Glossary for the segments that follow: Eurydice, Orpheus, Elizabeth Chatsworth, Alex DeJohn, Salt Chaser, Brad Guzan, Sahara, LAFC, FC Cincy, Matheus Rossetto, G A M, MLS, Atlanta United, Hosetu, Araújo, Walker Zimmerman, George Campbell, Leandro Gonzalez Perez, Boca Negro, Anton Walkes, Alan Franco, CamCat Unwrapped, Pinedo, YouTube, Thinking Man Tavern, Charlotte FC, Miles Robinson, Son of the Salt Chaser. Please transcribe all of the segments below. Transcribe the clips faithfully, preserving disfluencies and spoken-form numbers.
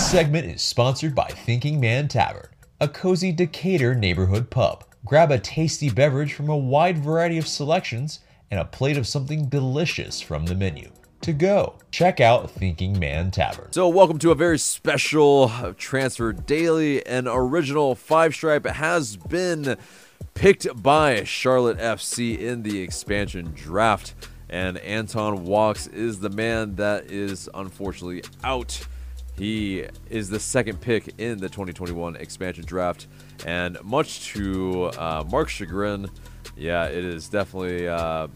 This segment is sponsored by Thinking Man Tavern, a cozy Decatur neighborhood pub. Grab a tasty beverage from a wide variety of selections and a plate of something delicious from the menu. To go, check out Thinking Man Tavern. So welcome to a very special Transfer Daily. An original five-stripe has been picked by Charlotte F C in the expansion draft, and Anton Walkes is the man that is unfortunately out. He is the second pick in the twenty twenty-one expansion draft, and much to uh, Mark's chagrin, yeah, it is definitely uh,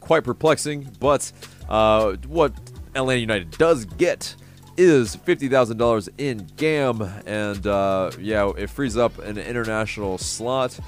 quite perplexing, but uh, what Atlanta United does get is fifty thousand dollars in G A M, and uh, yeah, it frees up an international slot,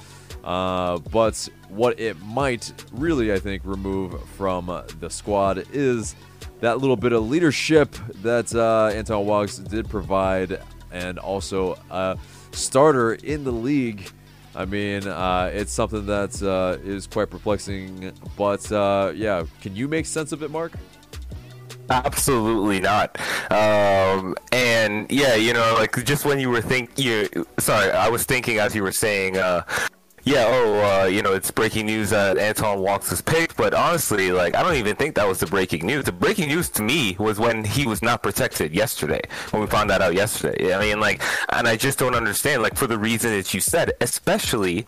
uh, but what it might really, I think, remove from the squad is that little bit of leadership that uh, Anton Walkes did provide, and also a starter in the league. I mean, uh, it's something that uh, is quite perplexing. But, uh, yeah, can you make sense of it, Mark? Absolutely not. Um, and, yeah, you know, like just when you were thinking, sorry, I was thinking as you were saying, uh, Yeah, oh, uh, you know, it's breaking news that Anton Walkes is picked, but honestly, like, I don't even think that was the breaking news. The breaking news to me was when he was not protected yesterday, when we found that out yesterday. I mean, like, and I just don't understand, like, for the reason that you said, especially,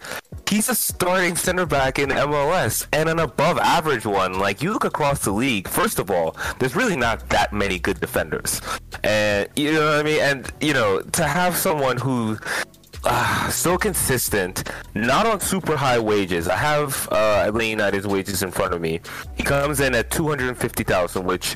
he's a starting center back in M L S and an above-average one. Like, you look across the league, first of all, there's really not that many good defenders. And, you know what I mean? And, you know, to have someone who... Uh, so consistent, not on super high wages. I have uh, Atlanta United's wages in front of me. He comes in at two hundred fifty thousand dollars, which,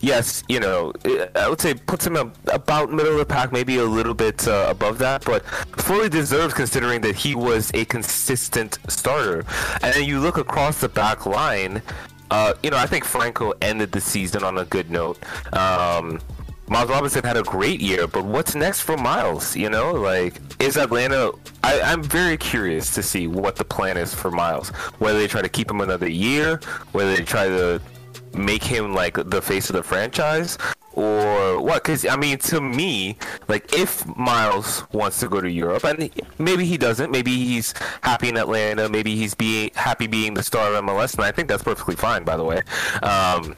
yes, you know, I would say puts him about middle of the pack, maybe a little bit uh, above that, but fully deserves considering that he was a consistent starter. And then you look across the back line, uh, you know, I think Franco ended the season on a good note. Um, Miles Robinson had a great year, but what's next for Miles? You know, like, is Atlanta... I, I'm very curious to see what the plan is for Miles. Whether they try to keep him another year, whether they try to make him, like, the face of the franchise, or what? Because, I mean, to me, like, if Miles wants to go to Europe, and maybe he doesn't, maybe he's happy in Atlanta, maybe he's being happy being the star of M L S, and I think that's perfectly fine, by the way. Um...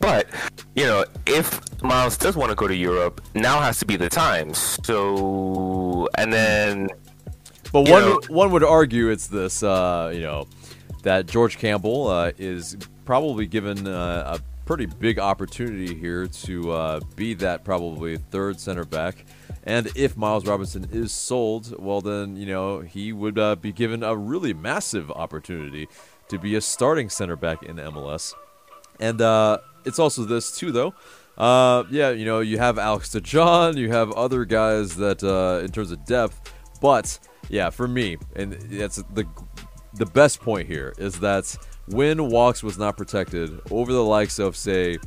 But, you know, if Miles does want to go to Europe, now has to be the time. So, and then... But one know. one would argue it's this, uh, you know, that George Campbell uh, is probably given uh, a pretty big opportunity here to uh, be that probably third center back. And if Miles Robinson is sold, well then, you know, he would uh, be given a really massive opportunity to be a starting center back in M L S. And, uh... It's also this, too, though. Uh, yeah, you know, you have Alex DeJohn, you have other guys that, uh, in terms of depth. But, yeah, for me, and that's the the best point here, is that when Walkes was not protected over the likes of, say,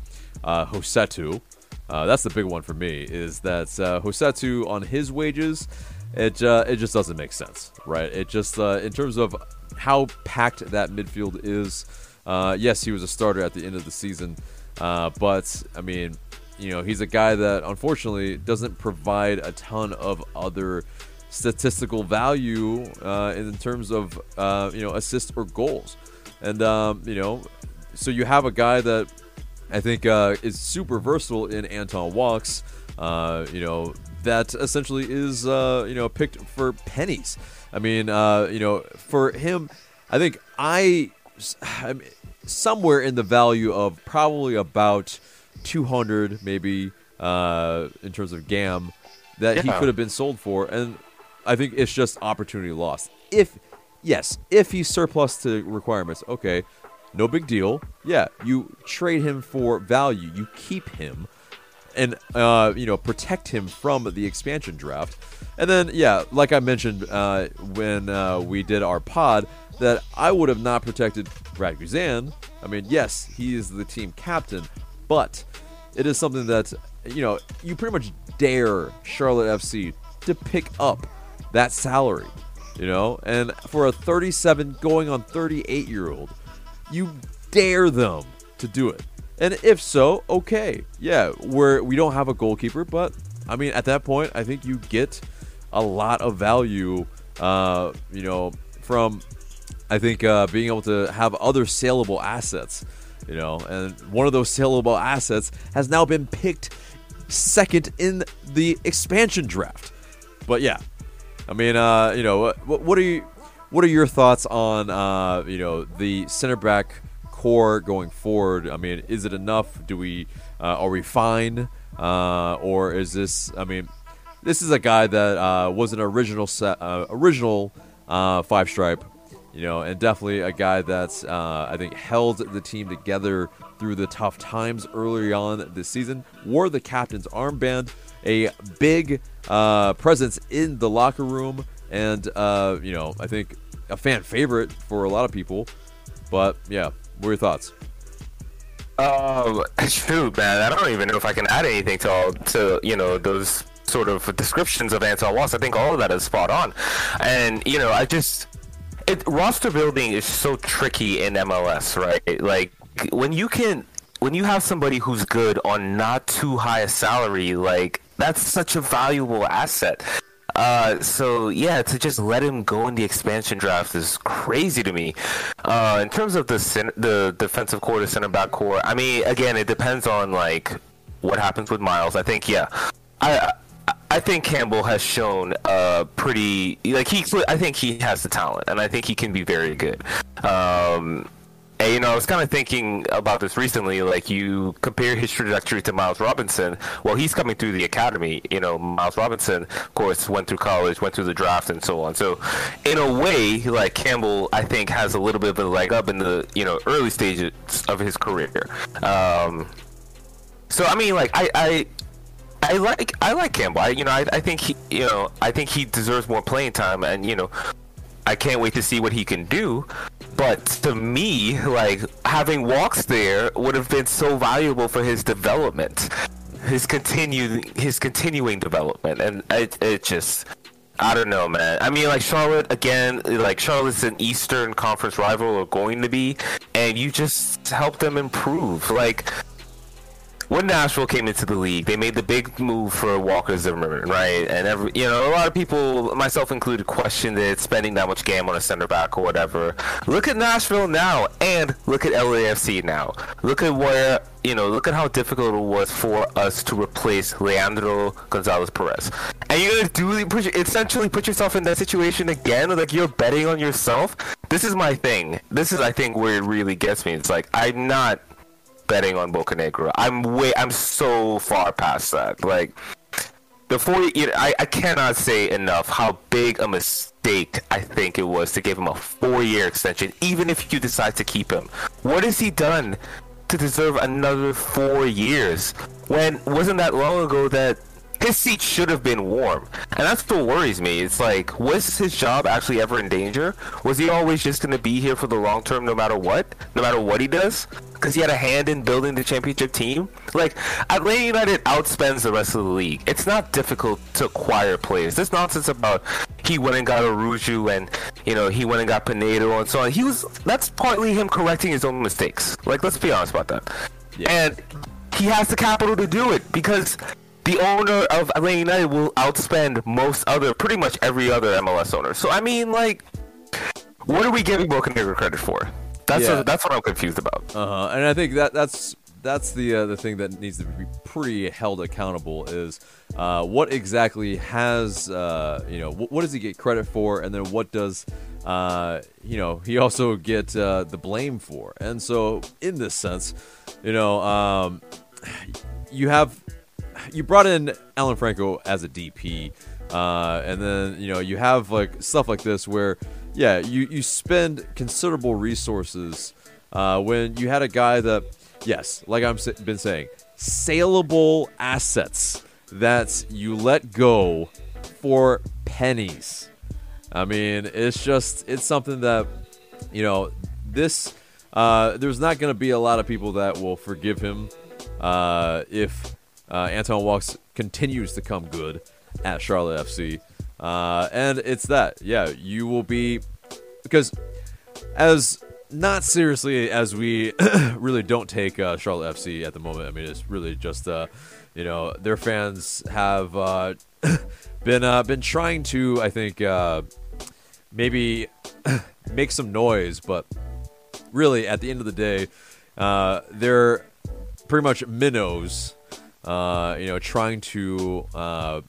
uh, Hosetu, uh, that's the big one for me, is that uh, Hosetu on his wages, it, uh, it just doesn't make sense, right? It just, uh, in terms of how packed that midfield is, uh, yes, he was a starter at the end of the season, Uh, but, I mean, you know, he's a guy that, unfortunately, doesn't provide a ton of other statistical value uh, in terms of, uh, you know, assists or goals. And, um, you know, so you have a guy that I think uh, is super versatile in Anton Walkes, uh, you know, that essentially is, uh, you know, picked for pennies. I mean, uh, you know, for him, I think I... I mean, somewhere in the value of probably about two hundred, maybe uh, in terms of G A M, that yeah. he could have been sold for, and I think it's just opportunity lost. If yes, if he's surplus to requirements, okay, no big deal. Yeah, you trade him for value, you keep him, and uh, you know protect him from the expansion draft, and then yeah, like I mentioned uh, when uh, we did our pod, that I would have not protected Brad Guzan. I mean, yes, he is the team captain, but it is something that, you know, you pretty much dare Charlotte F C to pick up that salary, you know? And for a thirty-seven going on thirty-eight-year-old, you dare them to do it. And if so, okay. Yeah, we're, we don't have a goalkeeper, but I mean, at that point, I think you get a lot of value, uh, you know, from, I think, uh, being able to have other saleable assets, you know, and one of those saleable assets has now been picked second in the expansion draft. But yeah, I mean, uh, you know, what, what are you, what are your thoughts on, uh, you know, the center back core going forward? I mean, is it enough? Do we, uh, are we fine? Uh, or is this, I mean, this is a guy that uh, was an original set, uh, original uh, five stripe, you know, and definitely a guy that's uh, I think held the team together through the tough times early on this season. Wore the captain's armband, a big uh, presence in the locker room, and uh, you know, I think a fan favorite for a lot of people. But yeah, what are your thoughts? Um, shoot, man, I don't even know if I can add anything to all, to you know those. Sort of descriptions of Anton Walkes. I think all of that is spot on, and you know, I just it, roster building is so tricky in M L S, right? Like when you can, when you have somebody who's good on not too high a salary, like that's such a valuable asset. Uh, so yeah, to just let him go in the expansion draft is crazy to me. Uh, in terms of the center, the defensive core, the center back core, I mean, again, it depends on like what happens with Miles. I think, yeah, I. I think Campbell has shown uh, pretty like he. I think he has the talent, and I think he can be very good. Um, and, you know, I was kind of thinking about this recently. Like you compare his trajectory to Miles Robinson. Well, he's coming through the academy. You know, Miles Robinson, of course, went through college, went through the draft, and so on. So, in a way, like Campbell, I think has a little bit of a leg up in the you know early stages of his career. Um, so, I mean, like I. I I like I like Campbell. I, you know, I, I think he, you know, I think he deserves more playing time, and you know, I can't wait to see what he can do. But to me, like having Walkes there would have been so valuable for his development, his continued, his continuing development, and it, it just, I don't know, man. I mean, like Charlotte again, like Charlotte's an Eastern Conference rival or going to be, and you just help them improve, like. When Nashville came into the league, they made the big move for Walker Zimmerman, right? And every, you know, a lot of people, myself included, questioned it, spending that much game on a center back or whatever. Look at Nashville now, and look at L A F C now. Look at where, you know, look at how difficult it was for us to replace Leandro Gonzalez Perez. And you're gonna do essentially put yourself in that situation again, like you're betting on yourself. This is my thing. This is, I think, where it really gets me. It's like I'm not. Betting on Boca Negro. I'm way. I'm so far past that. Like the forty. You know, I I cannot say enough how big a mistake I think it was to give him a four-year extension. Even if you decide to keep him, what has he done to deserve another four years? When wasn't that long ago that his seat should have been warm, and that still worries me. It's like, was his job actually ever in danger? Was he always just going to be here for the long term, no matter what, no matter what he does? Because he had a hand in building the championship team. Like, Atlanta United outspends the rest of the league. It's not difficult to acquire players. This nonsense about he went and got Araújo and, you know, he went and got Pinedo and so on. He was, that's partly him correcting his own mistakes. Like, let's be honest about that. Yeah. And he has the capital to do it because the owner of Atlanta United will outspend most other, pretty much every other M L S owner. So, I mean, like, what are we giving Boca Negro credit for? That's yeah. what, that's what I'm confused about. Uh-huh. And I think that that's that's the uh, the thing that needs to be pretty held accountable is uh, what exactly has uh, you know wh- what does he get credit for, and then what does uh, you know he also get uh, the blame for? And so in this sense, you know, um, you have you brought in Alan Franco as a D P, uh, and then you know you have like stuff like this where. Yeah, you, you spend considerable resources uh, when you had a guy that, yes, like I've been saying, saleable assets that you let go for pennies. I mean, it's just, it's something that, you know, this, uh, there's not going to be a lot of people that will forgive him uh, if uh, Anton Walkes continues to come good at Charlotte F C. Uh, and it's that, yeah, you will be, because as not seriously, as we really don't take uh, Charlotte F C at the moment. I mean, it's really just, uh, you know, their fans have uh, been uh, been trying to, I think, uh, maybe make some noise. But really, at the end of the day, uh, they're pretty much minnows, uh, you know, trying to, uh,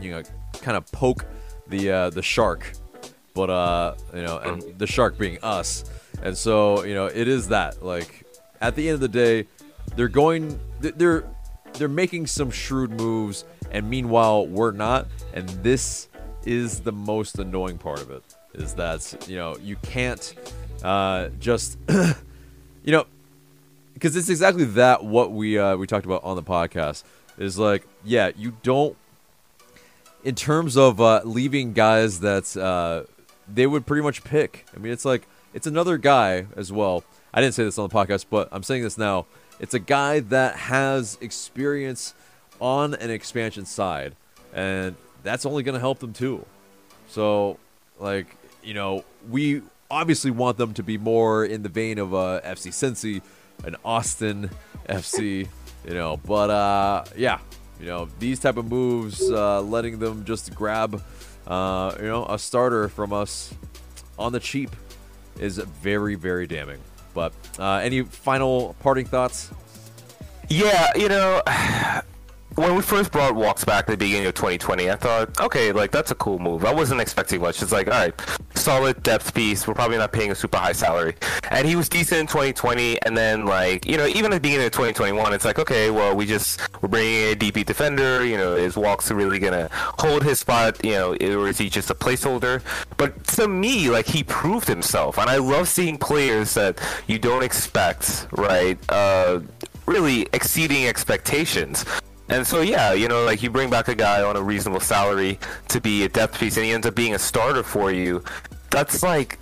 you know, kind of poke the uh, the shark. But, uh, you know, and the shark being us. And so, you know, it is that, like, at the end of the day, they're going, they're, they're making some shrewd moves, and meanwhile, we're not. And this is the most annoying part of it, is that, you know, you can't uh, just, you know, because it's exactly that what we uh, we talked about on the podcast, is like, yeah, you don't, in terms of uh, leaving guys that uh, they would pretty much pick. I mean, it's like, it's another guy as well. I didn't say this on the podcast, but I'm saying this now. It's a guy that has experience on an expansion side, and that's only going to help them too. So, like, you know, we obviously want them to be more in the vein of uh, F C Cincy and Austin F C, you know. But, uh, yeah, you know, these type of moves, uh, letting them just grab, uh, you know, a starter from us on the cheap, is very, very damning. But uh, any final parting thoughts? Yeah, you know, when we first brought Walkes back at the beginning of twenty twenty, I thought, okay, like, that's a cool move. I wasn't expecting much. It's like, all right, solid depth piece. We're probably not paying a super high salary. And he was decent in twenty twenty, and then, like, you know, even at the beginning of twenty twenty-one, it's like, okay, well, we just, we're bringing in a D P defender. You know, is Walkes really going to hold his spot, you know, or is he just a placeholder? But to me, like, he proved himself. And I love seeing players that you don't expect, right, uh, really exceeding expectations. And so, yeah, you know, like, you bring back a guy on a reasonable salary to be a depth piece, and he ends up being a starter for you. That's, like,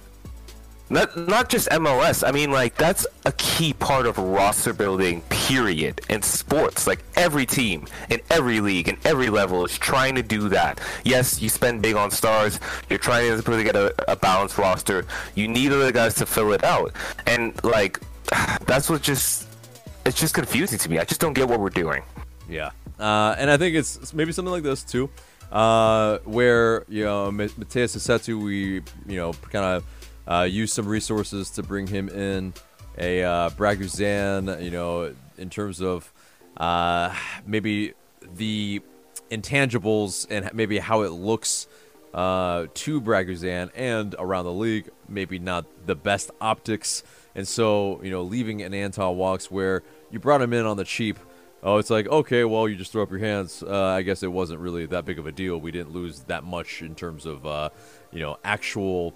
not not just M L S. I mean, like, that's a key part of roster building, period, in sports. Like, every team, in every league, in every level is trying to do that. Yes, you spend big on stars. You're trying to put together a balanced roster. You need other guys to fill it out. And, like, that's what just – it's just confusing to me. I just don't get what we're doing. Yeah, uh, and I think it's maybe something like this too, uh, where, you know, Matheus Rossetto, we, you know, kind of uh, used some resources to bring him in. A uh, Brad Guzan, you know, in terms of uh, maybe the intangibles and maybe how it looks uh, to Brad Guzan and around the league, maybe not the best optics. And so, you know, leaving an Anton Walkes where you brought him in on the cheap. Oh, it's like, okay, well, you just throw up your hands. Uh, I guess it wasn't really that big of a deal. We didn't lose that much in terms of, uh, you know, actual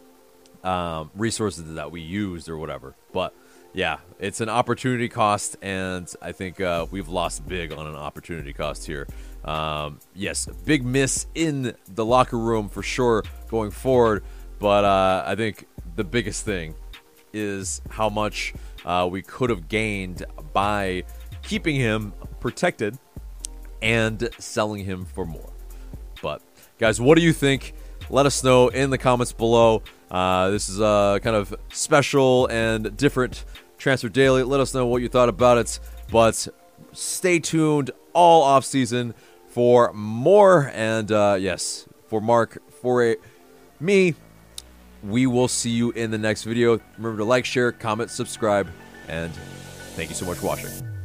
um, resources that we used or whatever. But, yeah, it's an opportunity cost, and I think uh, we've lost big on an opportunity cost here. Um, yes, big miss in the locker room for sure going forward, but uh, I think the biggest thing is how much uh, we could have gained by keeping him protected and selling him for more. But guys, what do you think? Let us know in the comments below. Uh, this is a kind of special and different Transfer Daily. Let us know what you thought about it, but stay tuned all off season for more. And uh, yes, for Mark, for a, me, we will see you in the next video. Remember to like, share, comment, subscribe, and thank you so much for watching.